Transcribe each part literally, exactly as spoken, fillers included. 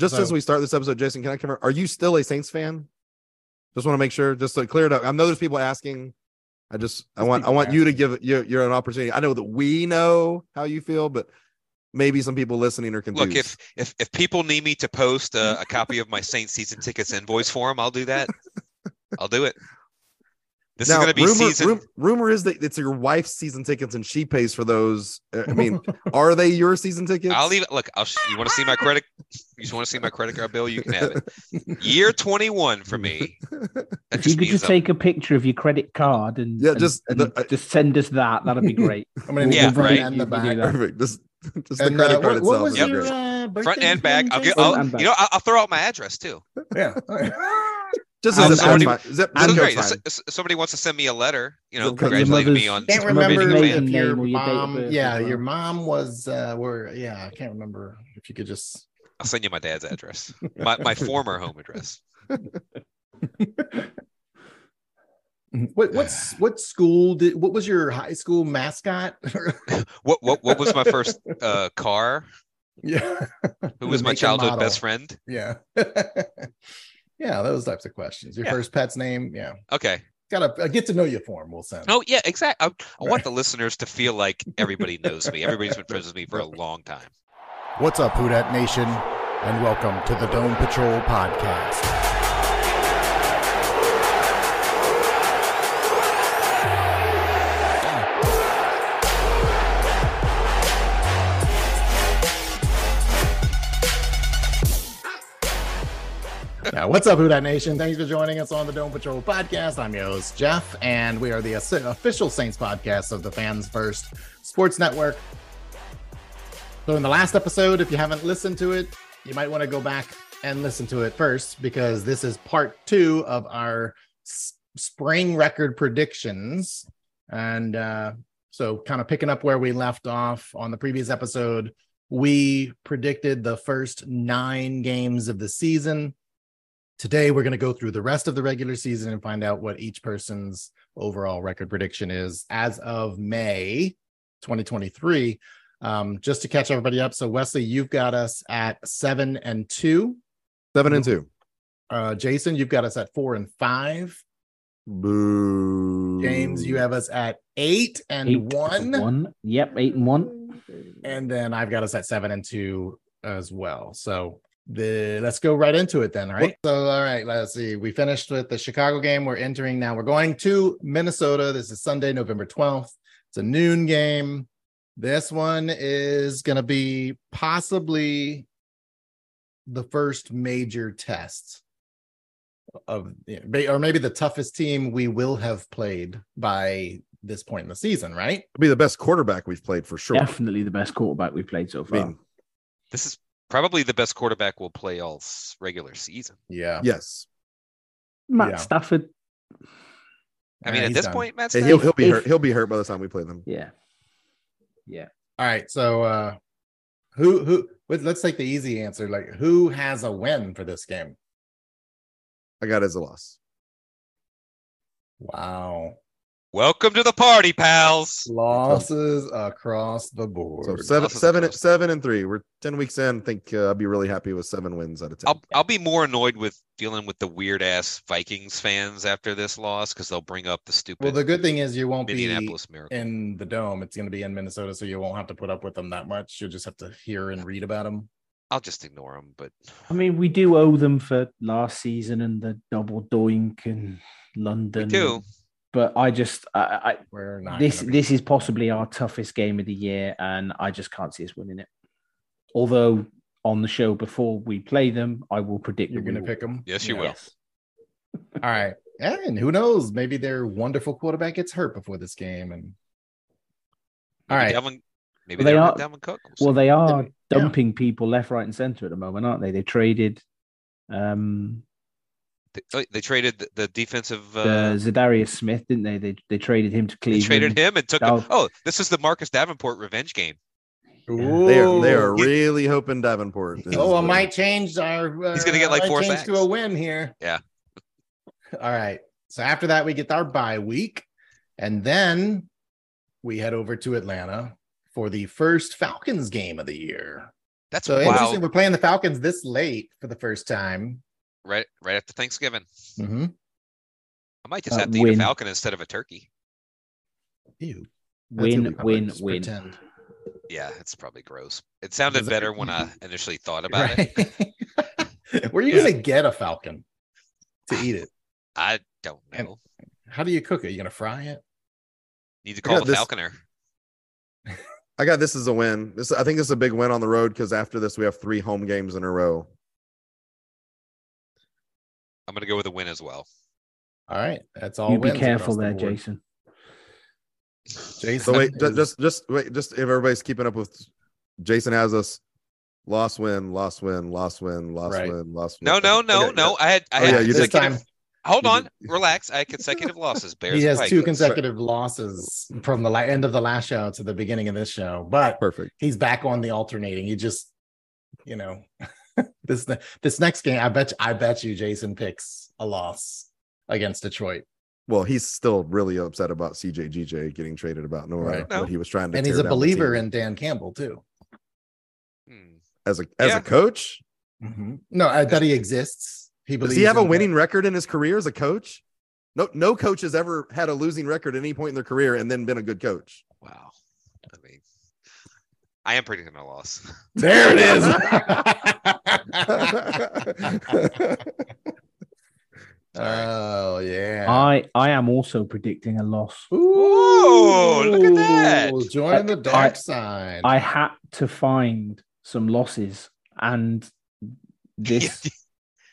just so, as we start this episode, Jason, can I confirm, are you still a Saints fan? Just want to make sure, just to clear it up. I know there's people asking. I just, I want, I want you to give you, you're an opportunity. I know that we know how you feel, but maybe some people listening are confused. Look, if if if people need me to post a, a copy of my Saints season tickets invoice for them, I'll do that. I'll do it. This now, is going to be rumor, season. Rumor, rumor is that it's your wife's season tickets and she pays for those. I mean, are they your season tickets? I'll leave it. Look, I'll. You want to see my credit? You just want to see my credit card bill? You can have it. Year twenty-one for me. If you could just I'm, take a picture of your credit card and yeah, just and, and the, just send us that. That'd be great. I mean, yeah, right. And the back. Perfect. Just, Just and, the credit uh, card what, itself. What your, uh, front and back. I'll get. I'll, you know, I'll, I'll throw out my address too. Yeah. Right. Just as somebody, zip, zip great. somebody wants to send me a letter, you know, congratulating me on. Can't remember name your mom. Your yeah, your mom was. Uh, where? Yeah, I can't remember. If you could just, I'll send you my dad's address, my my former home address. What what's what school did what was your high school mascot? what what what was my first uh, car? Yeah, who was my childhood model. best friend? Yeah, yeah, those types of questions. Your yeah. first pet's name? Yeah. Okay. Got a, a get to know you form. We'll send. Oh yeah, exactly. I, I right. want the listeners to feel like everybody knows me. Everybody's been friends with me for a long time. What's up, Who Dat Nation, and welcome to the Dome Patrol Podcast. Now, what's up, Who Dat Nation? Thanks for joining us on the Dome Patrol Podcast. I'm your host, Jeff, and we are the official Saints podcast of the Fans First Sports Network. So in the last episode, if you haven't listened to it, you might want to go back and listen to it first, because this is part two of our spring record predictions. And uh, so kind of picking up where we left off on the previous episode, we predicted the first nine games of the season. Today, we're going to go through the rest of the regular season and find out what each person's overall record prediction is as of May twenty twenty-three. Um, just to catch everybody up. So, Wesley, you've got us at seven and two. Seven and two. Uh, Jason, you've got us at four and five. Boo. James, you have us at eight and eight one. one. Yep, eight and one. And then I've got us at seven and two as well. So, The, let's go right into it then, all right? So, all right, let's see. We finished with the Chicago game. We're entering now. We're going to Minnesota. This is Sunday, November twelfth. It's a noon game. This one is going to be possibly the first major test of, or maybe the toughest team we will have played by this point in the season, right? It'll be the best quarterback we've played for sure. Definitely the best quarterback we've played so far. I mean, this is probably the best quarterback will play all regular season. Yeah. Yes. Matt yeah. Stafford. I mean, yeah, at this done. point, Matt Stafford. He'll, he'll be if, hurt. He'll be hurt by the time we play them. Yeah. Yeah. All right. So, uh, who who? Let's take the easy answer. Like, who has a win for this game? I got it as a loss. Wow. Welcome to the party, pals. Losses across the board. So seven, seven, seven and three. We're ten weeks in. I think uh, I'll be really happy with seven wins out of ten. I'll, I'll be more annoyed with dealing with the weird ass Vikings fans after this loss, because they'll bring up the stupid. Well, the good thing is you won't be in the dome. It's going to be in Minnesota, so you won't have to put up with them that much. You'll just have to hear and read about them. I'll just ignore them. But I mean, we do owe them for last season and the double-doink in London. We do. But I just, I, I this this is possibly our toughest game of the year, and I just can't see us winning it. Although on the show before we play them, I will predict you're going to pick them. Yes, you will. All right, and who knows? Maybe their wonderful quarterback gets hurt before this game, and all right, maybe they are. Well, they are dumping people left, right, and center at the moment, aren't they? They traded. Um, They, they traded the defensive uh, uh, Zadarius Smith, didn't they? They they traded him to Cleveland. They traded him and took. Him. Oh, this is the Marcus Davenport revenge game. Ooh. They are they are really hoping Davenport. Oh, I might change our. Uh, He's going to get like four sacks to a win here. Yeah. All right. So after that, we get our bye week, and then we head over to Atlanta for the first Falcons game of the year. That's so wild. Interesting. We're playing the Falcons this late for the first time. Right, right after Thanksgiving. Mm-hmm. I might just uh, have to win. eat a falcon instead of a turkey. Ew. Win, win, win. Pretend. Yeah, it's probably gross. It sounded better when I initially thought about right? it. Where are you yeah. going to get a falcon to eat it? I don't know. And how do you cook it? Are you going to fry it? Need to call the this. falconer. I got this as a win. This I think this is a big win on the road because after this we have three home games in a row. I'm going to go with a win as well. All right, that's all. You be careful there, Jason. Jason, so wait, just, just, just wait, just if everybody's keeping up with, Jason has us loss, win, loss, win, loss, win, loss, right. win, loss. No, win. no, no, okay, no. Yeah. I had, I oh, had yeah, consecutive. Time. Hold on, relax. I had consecutive losses. Bears. He has Vikings. two consecutive right. losses from the la- end of the last show to the beginning of this show. But perfect. He's back on the alternating. He just, you know. This this next game, I bet I bet you Jason picks a loss against Detroit. Well, he's still really upset about C J G J getting traded about Nora, right. no. what he was trying to. And he's a believer in Dan Campbell too. As a as yeah. a coach, mm-hmm. no, I bet he exists. He believes. Does he have a winning that. record in his career as a coach? No, no coach has ever had a losing record at any point in their career and then been a good coach. Wow, I mean. I am predicting a loss. There it is. Oh, yeah. I, I am also predicting a loss. Ooh, Ooh look at that. Join the dark I, side. I had to find some losses. And this,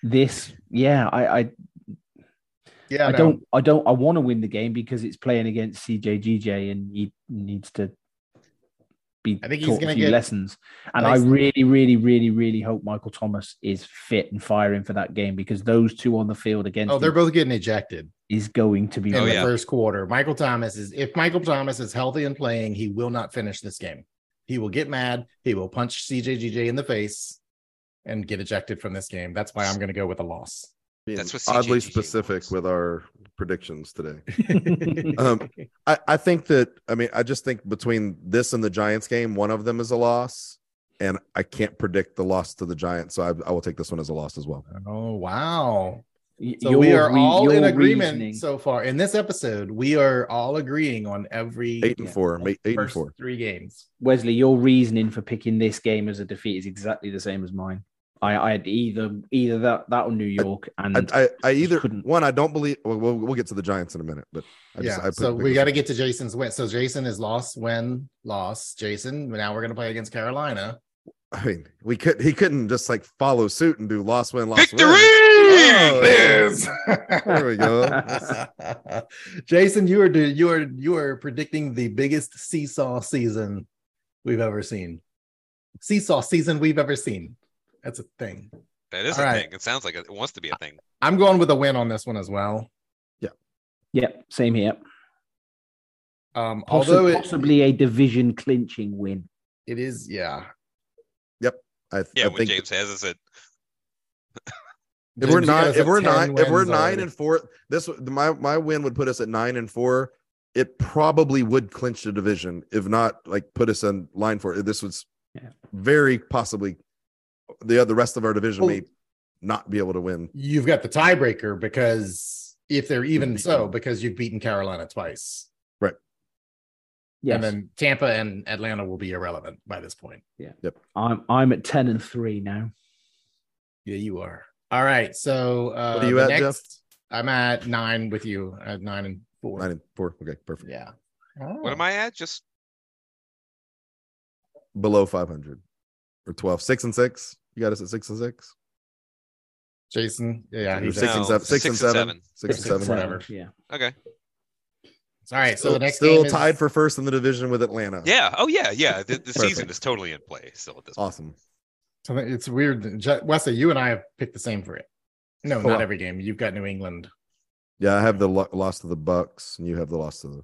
this, yeah, I, I, yeah, I no. don't, I don't, I want to win the game because it's playing against C J G J and he needs to. I think he's going to get lessons, and nice. I really, really, really, really hope Michael Thomas is fit and firing for that game because those two on the field against oh, they're both getting ejected is going to be in oh, the yeah. first quarter. Michael Thomas is if Michael Thomas is healthy and playing, he will not finish this game. He will get mad. He will punch C J G J in the face and get ejected from this game. That's why I'm going to go with a loss. That's what's oddly specific wants. with our predictions today. um, I, I think that, I mean, I just think between this and the Giants game, one of them is a loss, and I can't predict the loss to the Giants, so I, I will take this one as a loss as well. Oh, wow. So your, we are all in agreement reasoning. so far. In this episode, we are all agreeing on every eight and yeah, four, eight, eight and four, three games. Wesley, your reasoning for picking this game as a defeat is exactly the same as mine. I, I had either either that, that or New York, and I, I, I either couldn't. one. I don't believe. Well, we'll we'll get to the Giants in a minute, but I just, yeah. I so we got to get to Jason's win. So Jason is loss, win, loss. Jason. Now we're gonna play against Carolina. I mean, we could. He couldn't just like follow suit and do loss, win, loss, victory. Win. Oh, yes. There we go. Jason, you are you are you are predicting the biggest seesaw season we've ever seen. Seesaw season we've ever seen. That's a thing. That is All a right. thing. It sounds like it wants to be a thing. I'm going with a win on this one as well. Yeah. Yeah. Same here. Um, Possi- although it, possibly a division clinching win. It is. Yeah. Yep. I th- yeah. I when think James has us at. if we're not, if we're not, if we're nine already. and four, this my my win would put us at nine and four. It probably would clinch the division, if not like put us in line for it. This was yeah. very possibly. The other rest of our division well, may not be able to win. You've got the tiebreaker because if they're even so, because you've beaten Carolina twice. Right. Yeah. And then Tampa and Atlanta will be irrelevant by this point. Yeah. Yep. I'm I'm at ten and three now. Yeah, you are. All right. So uh what are you at, next, Jeff? I'm at nine with you at nine and four. Nine and four. Okay, perfect. Yeah. Oh. What am I at? Just below five hundred. Or twelve, six and six. You got us at six and six. Jason, yeah, he's six, no, and, seven, six, six and, seven, and seven, six and seven, six and seven, whatever. Yeah, okay. All right. So, so the next still game tied is... for first in the division with Atlanta. Yeah. Oh yeah, yeah. The, the season is totally in play still at this. Awesome. Point. So it's weird, Wesley. You and I have picked the same for it. No, oh, not wow. every game. You've got New England. Yeah, I have the lo- loss to the Bucks, and you have the loss to the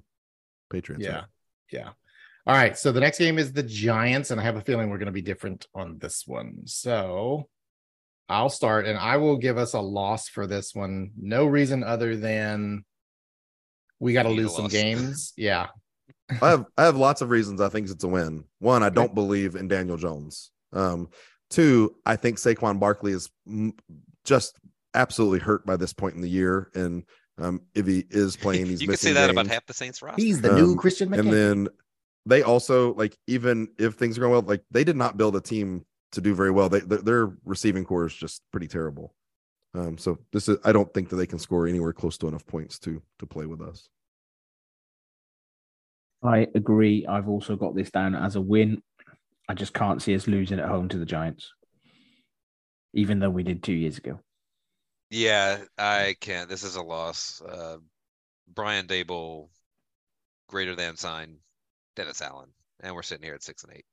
Patriots. Yeah. Right? Yeah. All right, so the next game is the Giants, and I have a feeling we're going to be different on this one. So I'll start, and I will give us a loss for this one. No reason other than we got to lose some games. Yeah. I have I have lots of reasons I think it's a win. One, I don't believe in Daniel Jones. Um, Two, I think Saquon Barkley is just absolutely hurt by this point in the year. And um, if he is playing, he's you missing can say that games. About half the Saints roster. He's the um, new Christian McCaffrey. And then they also, like, even if things are going well, like, they did not build a team to do very well. They Their receiving core is just pretty terrible. Um, so this is, I don't think that they can score anywhere close to enough points to to play with us. I agree. I've also got this down as a win. I just can't see us losing at home to the Giants, even though we did two years ago. Yeah, I can't. This is a loss. Uh, Brian Daboll, greater than sign, Dennis Allen, and we're sitting here at six and eight.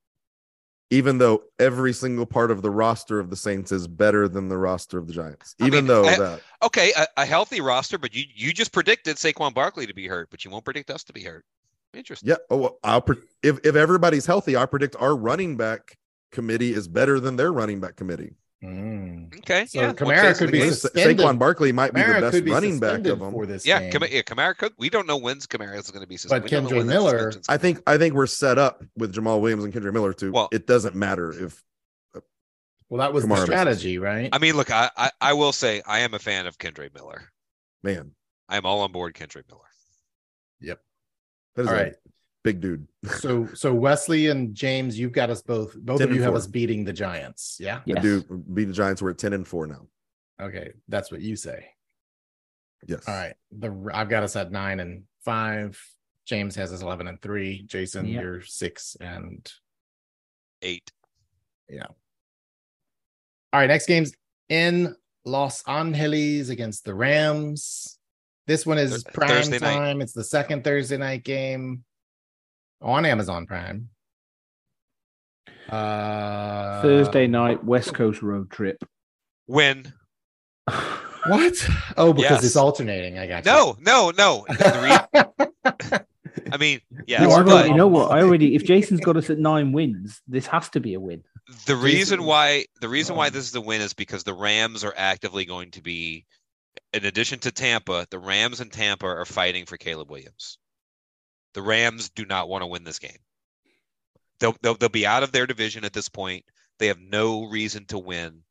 Even though every single part of the roster of the Saints is better than the roster of the Giants, even I mean, though I, that okay, a, a healthy roster, but you you just predicted Saquon Barkley to be hurt, but you won't predict us to be hurt. Interesting. Yeah. Oh, well, I'll pre- if if everybody's healthy, I predict our running back committee is better than their running back committee. Mm. Okay. So yeah. Kamara could be suspended. Saquon Barkley might Kamara be the best be running back of them. For this yeah, Kam- yeah. Kamara could. We don't know when's Kamara is going to be suspended. But Kendrick Miller, I think. I think we're set up with Jamaal Williams and Kendrick Miller too. Well, it doesn't matter if. Uh, well, that was Kamara the strategy, misses. Right? I mean, look, I, I I will say I am a fan of Kendrick Miller. Man, I am all on board Kendrick Miller. Yep. That is all right. Big dude. so so Wesley and James, you've got us both. Both of you have us beating the Giants. Yeah. Yes. I do beat the Giants. We're at ten and four now. Okay. That's what you say. Yes. All right. The I've got us at nine and five. James has us eleven and three. Jason, yep. You're six and eight. Yeah. All right. Next game's in Los Angeles against the Rams. This one is prime Thursday time. Night. It's the second Thursday night game on Amazon Prime. Uh, Thursday night West Coast road trip. Win. What? Oh, because yes. It's alternating. I got no, you. No, no, no. I mean, yeah. No, but... You know what? I already. If Jason's got us at nine wins, this has to be a win. The reason Jason. why the reason why this is the win is because the Rams are actively going to be. In addition to Tampa, the Rams and Tampa are fighting for Caleb Williams. The Rams do not want to win this game. They'll, they'll, they'll be out of their division at this point. They have no reason to win.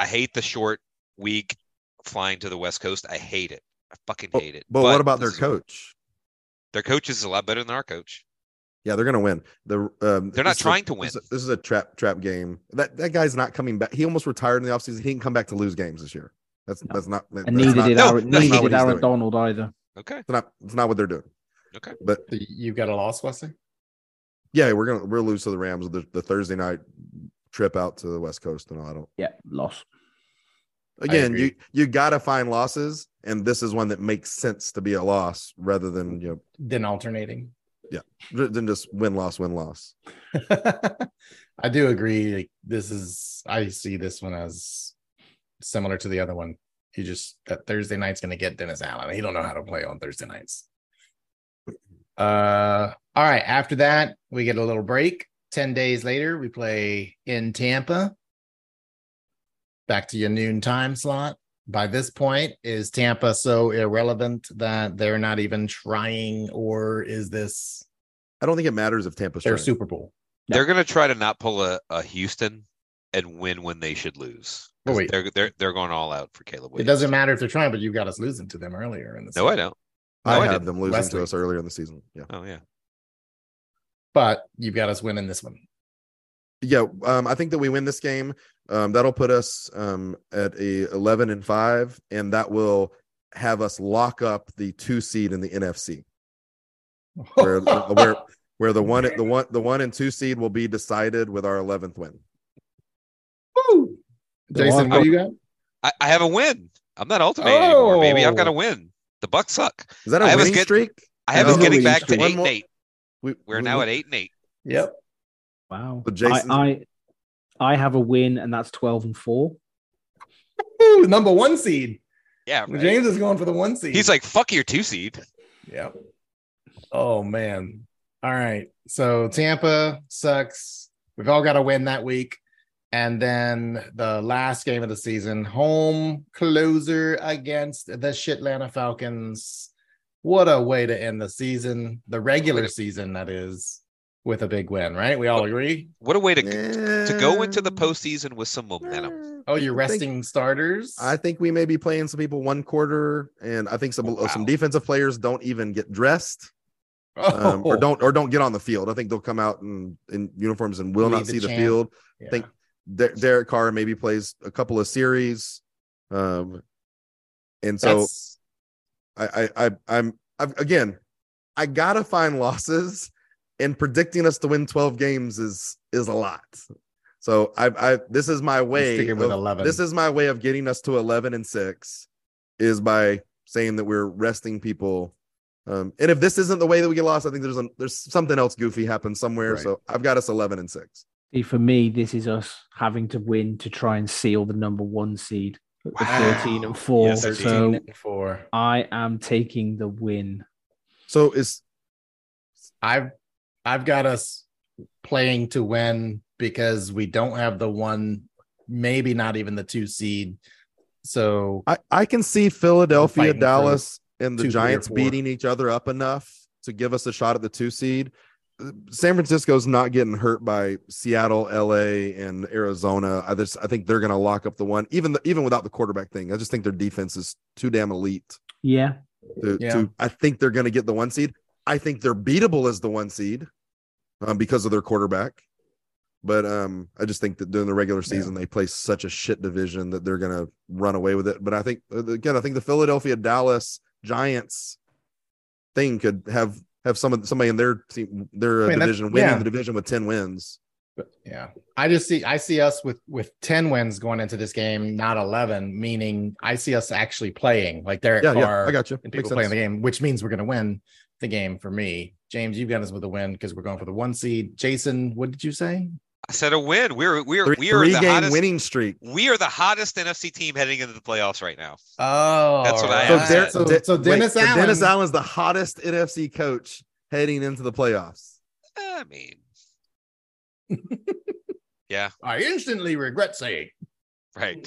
I hate the short week flying to the West Coast. I hate it. I fucking hate it. But, but what about their coach? Their coach is a lot better than our coach. Yeah, they're going to win. The um, They're not trying a, to win. This is, a, this is a trap trap game. That that guy's not coming back. He almost retired in the offseason. He didn't come back to lose games this year. That's no. that's not. That's and neither did no, Aaron no, Donald either. Okay, it's not. It's not what they're doing. Okay, but so you've got a loss, Wesley. Yeah, we're gonna we'll lose to the Rams the, the Thursday night trip out to the West Coast, and I don't. Yeah, loss. Again, you you gotta find losses, and this is one that makes sense to be a loss rather than you know than alternating. Yeah, than just win loss win loss. I do agree. Like, this is I see this one as. Similar to the other one, he just that Thursday night's going to get Dennis Allen. He don't know how to play on Thursday nights. Uh, all right. After that, we get a little break. Ten days later, we play in Tampa. Back to your noon time slot. By this point, is Tampa so irrelevant that they're not even trying, or is this? I don't think it matters if Tampa's their trying. Super Bowl. No. They're going to try to not pull a, a Houston and win when they should lose. Oh, wait. They're, they're, they're going all out for Caleb Williams. It doesn't matter if they're trying, but you got us losing to them earlier in the season. No, I don't. No, I, I have didn't. them losing Wesley. to us earlier in the season. Yeah. Oh, yeah. But you've got us winning this one. Yeah, um, I think that we win this game. Um, that'll put us um, at a eleven and five, and that will have us lock up the two seed in the N F C. Where where where the one the one the one and two seed will be decided with our eleventh win. Woo! Jason, what do you got? I, I have a win. I'm not ultimating oh. anymore, baby. I've got a win. The Bucks suck. Is that a winning get, streak? I have us getting back streak. to eight and eight. We, We're we, now we, at eight and eight. Yep. Wow. So Jason, I, I I have a win, and that's twelve and four. Ooh, number one seed. Yeah. Right. James is going for the one seed. He's like, fuck your two seed. Yep. Oh man. All right. So Tampa sucks. We've all got a win that week. And then the last game of the season, home closer against the Shitlanta Falcons. What a way to end the season, the regular season, that is. with a big win, right? We all what, agree. What a way to yeah. to go into the postseason with some momentum. Oh, you're resting I think, starters. I think we may be playing some people one quarter, and I think some oh, wow. some defensive players don't even get dressed, oh. um, or don't or don't get on the field. I think they'll come out in, in uniforms and will not the see champ. the field. Yeah. I think Der- Derek Carr maybe plays a couple of series, um, and so That's... I I I I'm I've, again I gotta find losses. And predicting us to win twelve games is is a lot. So I, I this is my way. Of, with eleven. This is my way of getting us to eleven and six, is by saying that we're resting people. Um, and if this isn't the way that we get lost, I think there's a, there's something else goofy happened somewhere. Right. So I've got us eleven and six. See, for me, this is us having to win to try and seal the number one seed, wow. the thirteen and four. Yes, thirteen so and four. I am taking the win. So is I've. I've got us playing to win because we don't have the one, maybe not even the two seed. So I, I can see Philadelphia, Dallas, and the Giants beating each other up enough to give us a shot at the two seed. San Francisco's not getting hurt by Seattle, L A, and Arizona. I just I think they're going to lock up the one, even the, even without the quarterback thing. I just think their defense is too damn elite. Yeah. To, yeah. To, I think they're going to get the one seed. I think they're beatable as the one seed um, because of their quarterback. But um, I just think that during the regular season, yeah. they play such a shit division that they're going to run away with it. But I think, again, I think the Philadelphia, Dallas, Giants thing could have, have someone, somebody in their team, their uh, I mean, division winning yeah. the division with ten wins. But, yeah. I just see, I see us with, with ten wins going into this game, not eleven, meaning I see us actually playing like there yeah, are yeah, I got you. people Makes playing sense. the game, which means we're going to win the game for me. James, you've got us with a win because we're going for the one seed. Jason, what did you say? I said a win. We're we're three, we are three the game hottest, winning streak. We are the hottest N F C team heading into the playoffs right now. Oh, that's what right. I so, there, so, De- so Dennis wait, Allen. So Dennis Allen's the hottest N F C coach heading into the playoffs. I mean, yeah, I instantly regret saying right,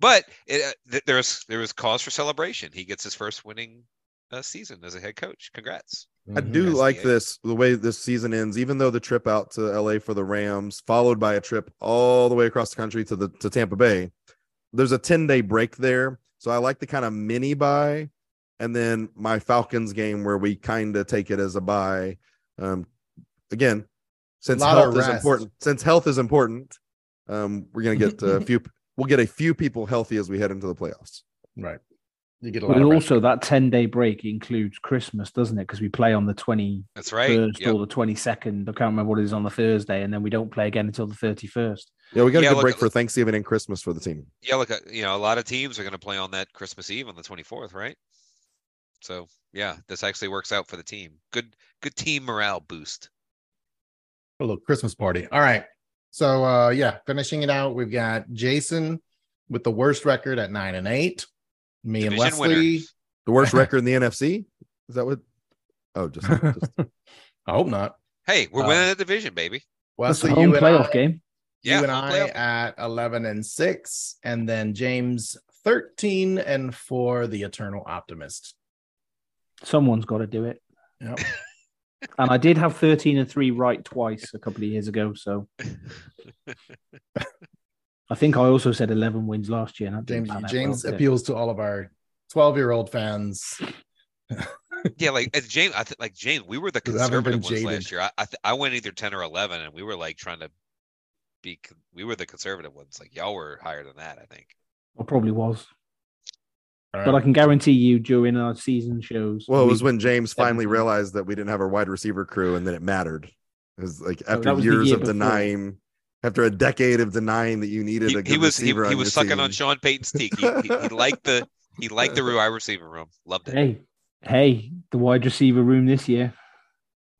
but it, uh, th- there's there was cause for celebration. He gets his first winning. Uh, season as a head coach. Congrats. I do mm-hmm. like this, the way this season ends, even though the trip out to L A for the Rams, followed by a trip all the way across the country to the to Tampa Bay. There's a ten-day break there. So I like the kind of mini bye. And then my Falcons game where we kind of take it as a bye. Um, again, since health is important, since health is important, um, we're gonna get a few we'll get a few people healthy as we head into the playoffs. Right. You get a lot but of also, that ten-day break includes Christmas, doesn't it? Because we play on the twenty-first That's right. yep. or the twenty-second. I can't remember what it is on the Thursday, and then we don't play again until the thirty-first. Yeah, we got yeah, a good look, break for Thanksgiving and Christmas for the team. Yeah, look, you know, a lot of teams are going to play on that Christmas Eve on the twenty-fourth, right? So, yeah, this actually works out for the team. Good, good team morale boost. A little Christmas party. All right. So, uh, yeah, finishing it out, we've got Jason with the worst record at nine and eight. Me Division and Leslie, winners. The worst record in the N F C. Is that what? Oh, just, just... I hope not. Hey, we're uh, winning the division, baby. Leslie, home you and playoff I, game. You yeah, and I playoff. At eleven and six, and then James thirteen and four. The eternal optimist. Someone's got to do it. Yep. And I did have thirteen and three right twice a couple of years ago. So. I think I also said eleven wins last year. And James, James well, appeals to all of our twelve-year-old fans. yeah, like James, I th- like James, we were the conservative ones last year. I I, th- I went either ten or eleven, and we were like trying to be. Con- we were the conservative ones. Like y'all were higher than that, I think. I probably was, right. But I can guarantee you during our season shows. Well, it was when James finally realized that we didn't have our wide receiver crew, and then it mattered. It was like after was years year of before. denying. After a decade of denying that you needed he, a good he was, receiver, he, he on was sucking team. on Sean Payton's teak. He, he, he liked the he liked the wide receiver room. Loved it. Hey, hey, the wide receiver room this year.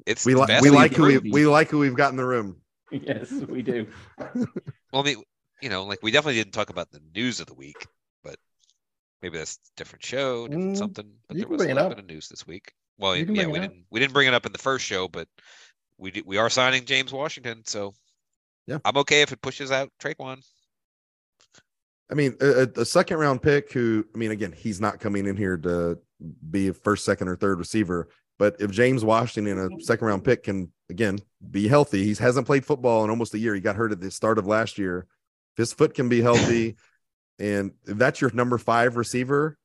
It's we, li- we like who we, we like who we've got in the room. Yes, we do. Well, I mean, you know, like we definitely didn't talk about the news of the week, but maybe that's a different show, different mm, something. But there was a little bit of news this week. Well, yeah, we didn't up. we didn't bring it up in the first show, but we did, we are signing James Washington, so. Yeah, I'm okay if it pushes out Traquan. I mean, a, a second round pick who, I mean, again, he's not coming in here to be a first, second, or third receiver, But if James Washington, a second round pick, can again be healthy, he hasn't played football in almost a year. He got hurt at the start of last year. If his foot can be healthy, and if that's your number five receiver,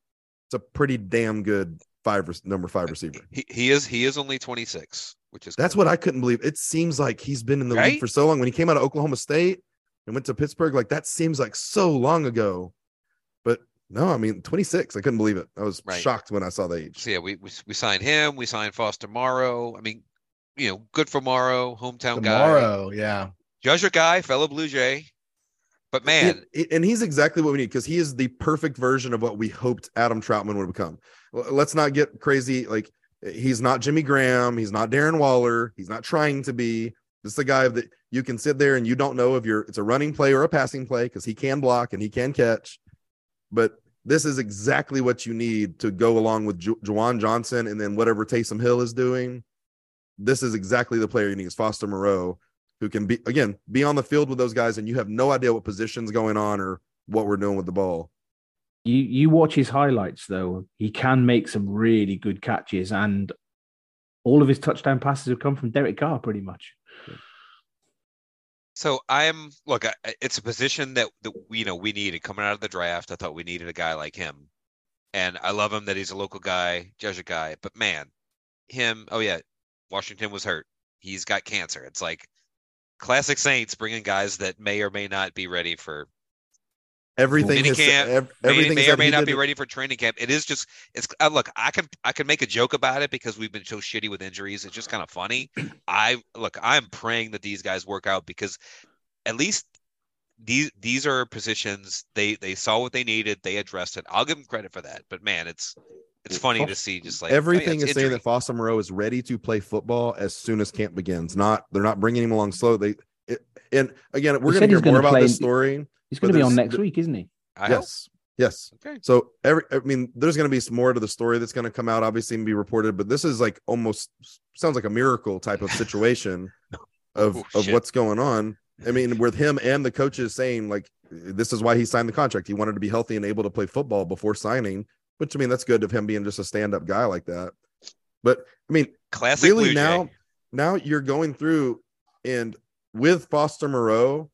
it's a pretty damn good five number five receiver. He, he is he is only twenty-six, which is that's cool. What I couldn't believe. It seems like he's been in the right? league for so long. When he came out of Oklahoma State and went to Pittsburgh, like that seems like so long ago. But no, I mean twenty-six. I couldn't believe it. I was right. shocked when I saw the age. So yeah, we, we we signed him. We signed Foster Moreau. I mean, you know, good for Morrow, hometown the guy. Morrow, yeah, judge your guy, fellow Blue Jay. But man, it, it, and he's exactly what we need because he is the perfect version of what we hoped Adam Trautman would become. Let's not get crazy. Like he's not Jimmy Graham, he's not Darren Waller, he's not trying to be. This is the guy that you can sit there and you don't know if you're it's a running play or a passing play because he can block and he can catch. But this is exactly what you need to go along with Ju- Juwan Johnson and then whatever Taysom Hill is doing. This is exactly the player you need is Foster Moreau, who can be again be on the field with those guys, and you have no idea what position's going on or what we're doing with the ball. You you watch his highlights though; he can make some really good catches, and all of his touchdown passes have come from Derek Carr, pretty much. So I'm look, I, it's a position that that you know we needed coming out of the draft. I thought we needed a guy like him, and I love him that he's a local guy, Jesuit guy. But man, him, oh yeah, Washington was hurt; he's got cancer. It's like classic Saints bringing guys that may or may not be ready for everything. Has, camp, ev- everything may, may or may not be ready for training camp. It is just it's uh, look. I can I can make a joke about it because we've been so shitty with injuries. It's just kind of funny. I look. I'm praying that these guys work out because at least these these are positions they they saw what they needed. They addressed it. I'll give them credit for that. But man, it's it's funny to see just like everything I mean, is injury. Saying that Foster Moreau is ready to play football as soon as camp begins. Not they're not bringing him along slow. They it, and again we're going to hear more about this story. He's going to be on next week, isn't he? I yes, hope. yes. Okay. So every I mean, there's going to be some more to the story that's going to come out, obviously, and be reported. But this is like almost sounds like a miracle type of situation of oh, of what's going on. I mean, with him and the coaches saying like this is why he signed the contract. He wanted to be healthy and able to play football before signing. Which, I mean, that's good of him being just a stand-up guy like that. But, I mean, classic really now, now you're going through, and with Foster Moreau,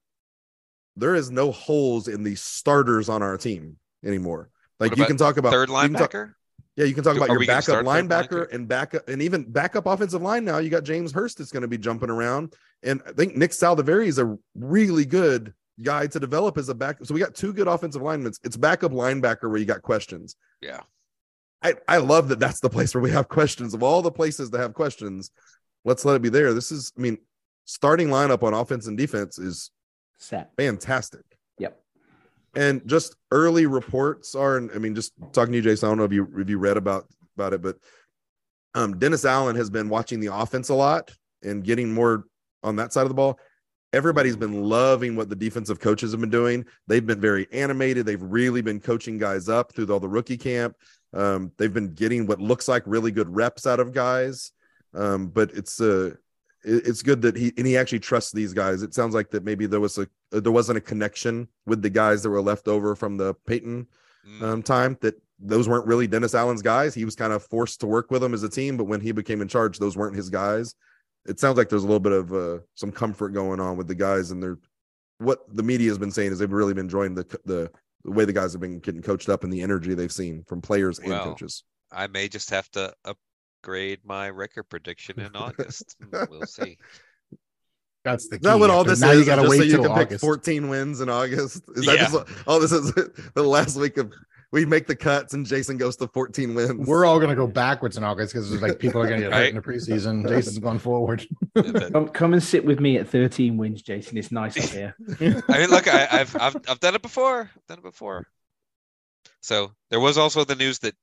there is no holes in the starters on our team anymore. Like, you can talk about – third linebacker? Talk, yeah, you can talk about Are your backup linebacker and backup and even backup offensive line now. You got James Hurst that's going to be jumping around. And I think Nick Saldiveri is a really good – guy to develop as a back. So we got two good offensive linemen. It's backup linebacker where you got questions. Yeah. I, I love that. That's the place where we have questions of all the places to have questions. Let's let it be there. This is, I mean, starting lineup on offense and defense is set. Fantastic. Yep. And just early reports are, I mean, just talking to you, Jason, I don't know if you, if you read about, about it, but um, Dennis Allen has been watching the offense a lot and getting more on that side of the ball. Everybody's been loving what the defensive coaches have been doing. They've been very animated. They've really been coaching guys up through all the rookie camp. Um, they've been getting what looks like really good reps out of guys. Um, but it's uh, it's good that he and he actually trusts these guys. It sounds like that maybe there was a there wasn't a connection with the guys that were left over from the Peyton um, time. That those weren't really Dennis Allen's guys. He was kind of forced to work with them as a team. But when he became in charge, those weren't his guys. It sounds like there's a little bit of uh, some comfort going on with the guys, and they're what the media has been saying is they've really been enjoying the the, the way the guys have been getting coached up and the energy they've seen from players well, and coaches. I may just have to upgrade my record prediction in August. We'll see. That's the key. Is that what all this now is? You gotta just wait so you till can August. Pick fourteen wins in August. Is that yeah. just what, all this is? The last week of. We make the cuts and Jason goes to fourteen wins. We're all going to go backwards in August because like people are going to get right? hurt in the preseason. Jason's going forward. come, come and sit with me at thirteen wins, Jason. It's nice up here. I mean, look, I, I've I've I've done it before. I've done it before. So there was also the news that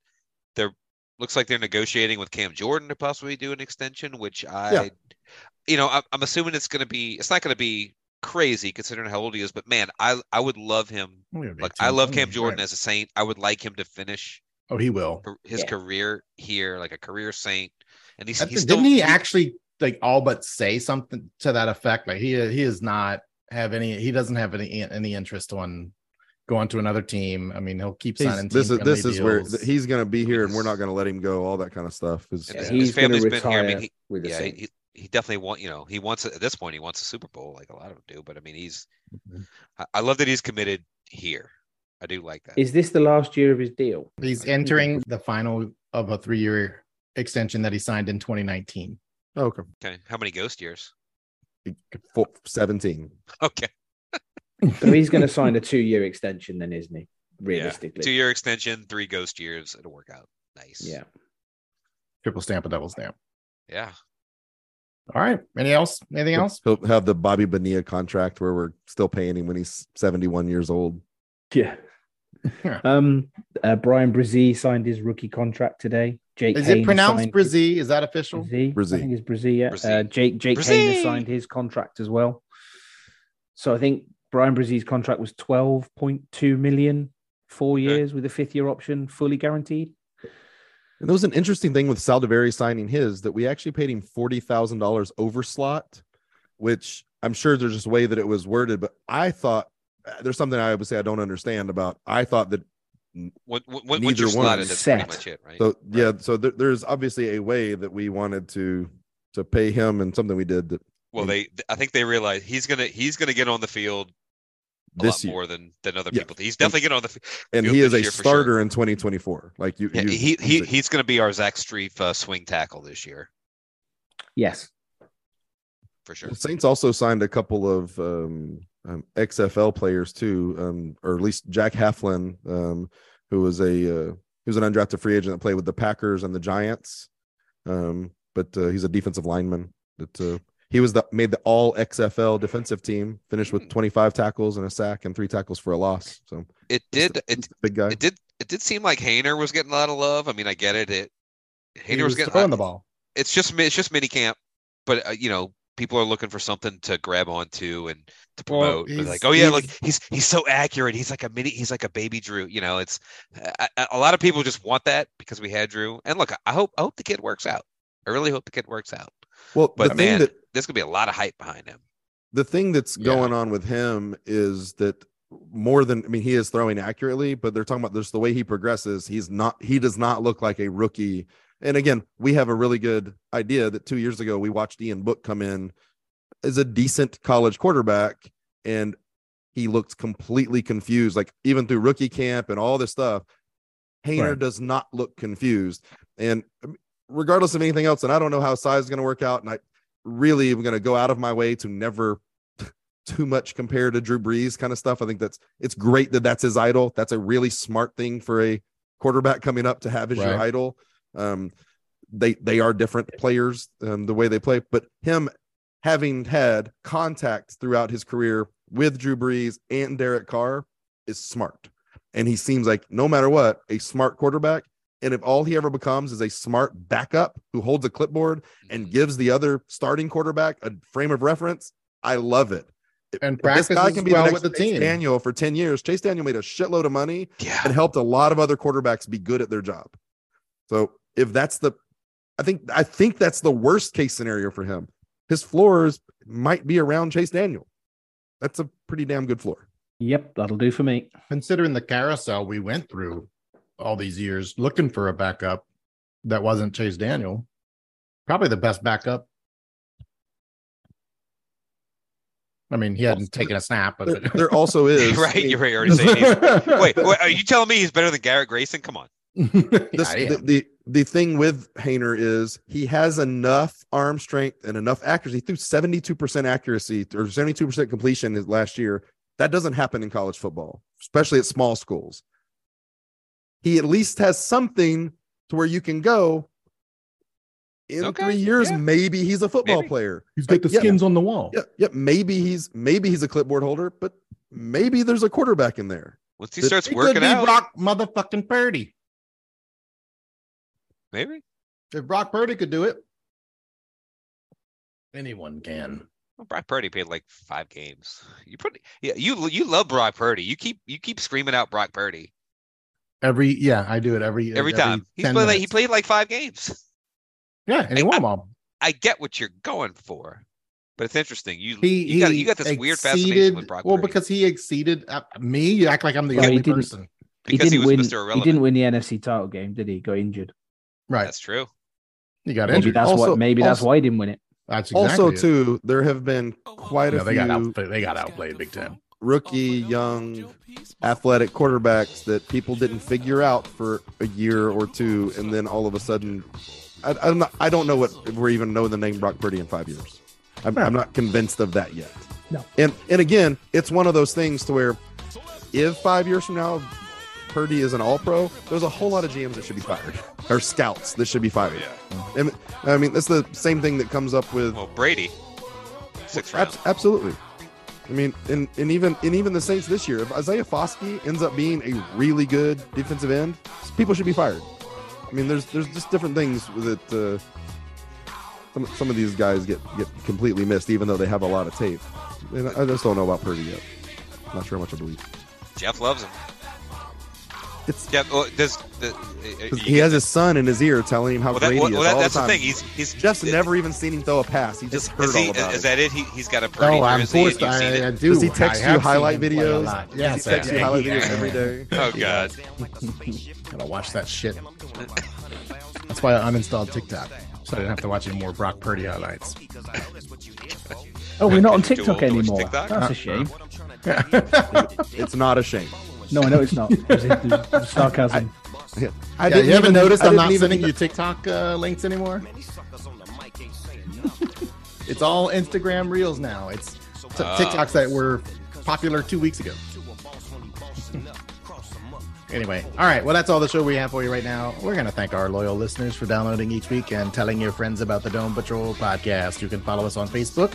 there looks like they're negotiating with Cam Jordan to possibly do an extension, which I, yeah. you know, I, I'm assuming it's going to be. It's not going to be crazy considering how old he is, but man, I I would love him. Like I love Cam Jordan as a Saint. I would like him to finish. Oh, he will his yeah. career here, like a career Saint. And he's, he's still, didn't he, he actually like all but say something to that effect? Like he he is not have any. He doesn't have any any interest on going to another team. I mean, he'll keep signing. He's, this is this is deals. Where he's going to be here, and we're not going to let him go. All that kind of stuff. His family's been here. I mean, he, yeah, he, he definitely wants. You know, he wants at this point. He wants a Super Bowl, like a lot of them do. But I mean, he's. Mm-hmm. I, I love that he's committed here. I do like that. Is this the last year of his deal? He's entering the final of a three-year extension that he signed in twenty nineteen. Oh, okay. Okay. How many ghost years? Four, seventeen. Okay. So he's going to sign a two-year extension then, isn't he? Realistically. Yeah. Two-year extension, three ghost years. It'll work out. Nice. Yeah. Triple stamp, a double stamp. Yeah. All right. Any else? Anything he'll, else? He'll have the Bobby Bonilla contract where we're still paying him when he's seventy-one years old. Yeah. um, uh, Brian Bresee signed his rookie contract today. Jake is Kane it pronounced Bresee? Is that official? Bresee. Bresee. I think it's Bresee. Yeah. Bresee. Uh, Jake Jake Bresee. Kane has signed his contract as well. So I think Brian Bresee's contract was twelve point two million, four years okay. with a fifth year option, fully guaranteed. And there was an interesting thing with Saldiveri signing his that we actually paid him forty thousand dollars over slot, which I'm sure there's just a way that it was worded, but I thought. There's something I would say I don't understand about. I thought that what, what, neither one is set. Pretty much it, right? So right. yeah, so there, there's obviously a way that we wanted to to pay him, and something we did. That well, they I think they realized he's gonna he's gonna get on the field a this lot year. more than than other yeah. people. He's definitely getting on the field, and he is a starter sure. in twenty twenty-four. Like you, yeah, you he, he he's gonna be our Zach Strief uh, swing tackle this year. Yes, for sure. The Saints also signed a couple of. Um, Um, X F L players too, um, or at least Jack Heflin, um, who was a uh, he was an undrafted free agent that played with the Packers and the Giants, um, but uh, he's a defensive lineman. That uh, he was the made the All X F L defensive team, finished with twenty-five tackles and a sack and three tackles for a loss. So it did the, it big guy. It did it did seem like Haener was getting a lot of love. I mean, I get it. It Haener was, was getting throwing I, the ball. It's just it's just mini camp, but uh, you know. People are looking for something to grab onto and to promote. Well, like, oh yeah, look, he's he's so accurate. He's like a mini. He's like a baby Drew. You know, it's I, I, a lot of people just want that because we had Drew. And look, I hope I hope the kid works out. I really hope the kid works out. Well, but man, that, there's gonna be a lot of hype behind him. The thing that's yeah. going on with him is that more than I mean, he is throwing accurately, but they're talking about just the way he progresses. He's not. He does not look like a rookie. And again, we have a really good idea that two years ago we watched Ian Book come in as a decent college quarterback, and he looked completely confused, like even through rookie camp and all this stuff. Haener right. does not look confused. And regardless of anything else, and I don't know how size is going to work out, and I really am going to go out of my way to never too much compare to Drew Brees kind of stuff. I think that's it's great that that's his idol. That's a really smart thing for a quarterback coming up to have as right. your idol. Um, they they are different players, um, the way they play. But him having had contact throughout his career with Drew Brees and Derek Carr is smart, and he seems like no matter what, a smart quarterback. And if all he ever becomes is a smart backup who holds a clipboard and gives the other starting quarterback a frame of reference, I love it. And if practices this guy can be well the next with the Chase team. Daniel for ten years. Chase Daniel made a shitload of money yeah. and helped a lot of other quarterbacks be good at their job. So. If that's the, I think I think that's the worst case scenario for him. His floors might be around Chase Daniel. That's a pretty damn good floor. Yep, that'll do for me. Considering the carousel we went through all these years looking for a backup that wasn't Chase Daniel, probably the best backup. I mean, he hadn't taken a snap, but there, there also is right. You're already saying. Wait, wait, are you telling me he's better than Garrett Grayson? Come on. this, yeah, the, the the thing with Haener is he has enough arm strength and enough accuracy. He threw seventy-two percent accuracy or seventy-two percent completion last year. That doesn't happen in college football, especially at small schools. He at least has something to where you can go in okay, three years. Yeah. Maybe he's a football maybe. player. He's got like, the yeah, skins on the wall. Yeah, yeah. Maybe he's maybe he's a clipboard holder, but maybe there's a quarterback in there. Once he that starts working out, Brock motherfucking Purdy. Maybe if Brock Purdy could do it, anyone can. Well, Brock Purdy played like five games. You pretty, yeah. You you love Brock Purdy. You keep you keep screaming out Brock Purdy. Every yeah, I do it every every, every time. He played like, he played like five games. Yeah, and he I, won them all. I get what you're going for, But it's interesting. You he, you, got, you got this exceeded, weird fascination with Brock Purdy. Well, because he exceeded uh, me. You act like I'm the right, only person. Because he, he was win, Mister Irrelevant. He didn't win the N F C title game, did he? Got injured. Right. That's true. He got maybe injured. That's also, what, maybe also, that's why he didn't win it. That's exactly also, it. too, there have been quite yeah, a they few. Got outplayed, they got outplayed big time. Rookie, young, athletic quarterbacks that people didn't figure out for a year or two. And then all of a sudden, I, I'm not, I don't know what if we even know the name Brock Purdy in five years. I'm, I'm not convinced of that yet. No. And and again, it's one of those things to where if five years from now Purdy is an all-pro, there's a whole lot of G Ms that should be fired, or scouts that should be fired. Yeah. And I mean, that's the same thing that comes up with well, Brady. Six rounds. Ab- absolutely. I mean, and, and even and even the Saints this year, if Isaiah Foskey ends up being a really good defensive end, people should be fired. I mean, there's there's just different things that uh, some some of these guys get, get completely missed, even though they have a lot of tape. And I, I just don't know about Purdy yet. I'm not sure how much I believe. Jeff loves him. It's yeah. Well, does the, he has that? His son in his ear telling him how well, that, great well, he is well, that, all that's the time. The thing. He's, he's Jeff's it, never even seen him throw a pass. He just heard he, all about is it. Is that it? He, he's got a Purdy oh, jersey. And you've I, seen I, it. I do. Does he text I you highlight videos? Yes, yes, he texts yeah, you highlight yeah, videos yeah. every day. Oh god, gotta watch that shit. That's why I uninstalled TikTok, so I didn't have to watch any more Brock Purdy highlights. Oh, we're not on TikTok anymore. TikTok? That's a shame. It's not a shame. No, I know it's not. It's, it's sarcasm. I, yeah. I yeah, didn't you haven't noticed I'm not sending you TikTok uh, links anymore? It's all Instagram Reels now. It's t- uh, TikToks that were popular two weeks ago. Anyway, all right. Well, that's all the show we have for you right now. We're going to thank our loyal listeners for downloading each week and telling your friends about the Dome Patrol Podcast. You can follow us on Facebook.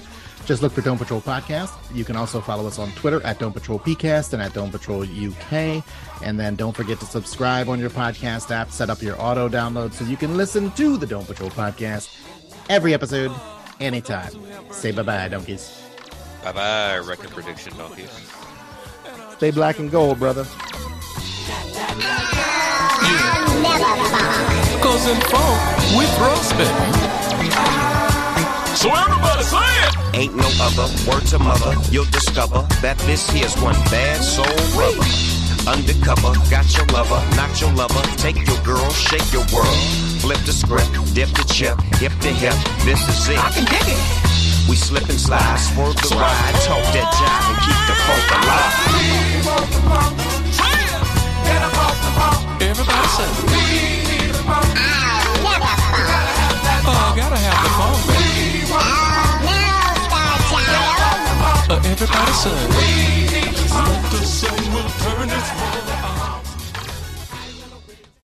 Just look for Dome Patrol Podcast. You can also follow us on Twitter at Dome Patrol P cast and at Dome Patrol U K. And then don't forget to subscribe on your podcast app. Set up your auto download so you can listen to the Dome Patrol Podcast every episode, anytime. Say bye-bye, donkeys. Bye-bye, record prediction, donkeys. Stay black and gold, brother. Cause in folk, we prospect. So everybody say it! Ain't no other word to mother. You'll discover that this here's one bad soul rubber. Undercover, got your lover, knock your lover, take your girl, shake your world. Flip the script, dip the chip, hip to hip, this is it. I can dig it! We slip and slide, swerve the ride, talk that jive and keep the folk alive. We want the funk, say it! Get up off the funk, everybody say it. We need the funk, I love the funk. Oh, I gotta have the funk, baby. Oh, now, uh, everybody said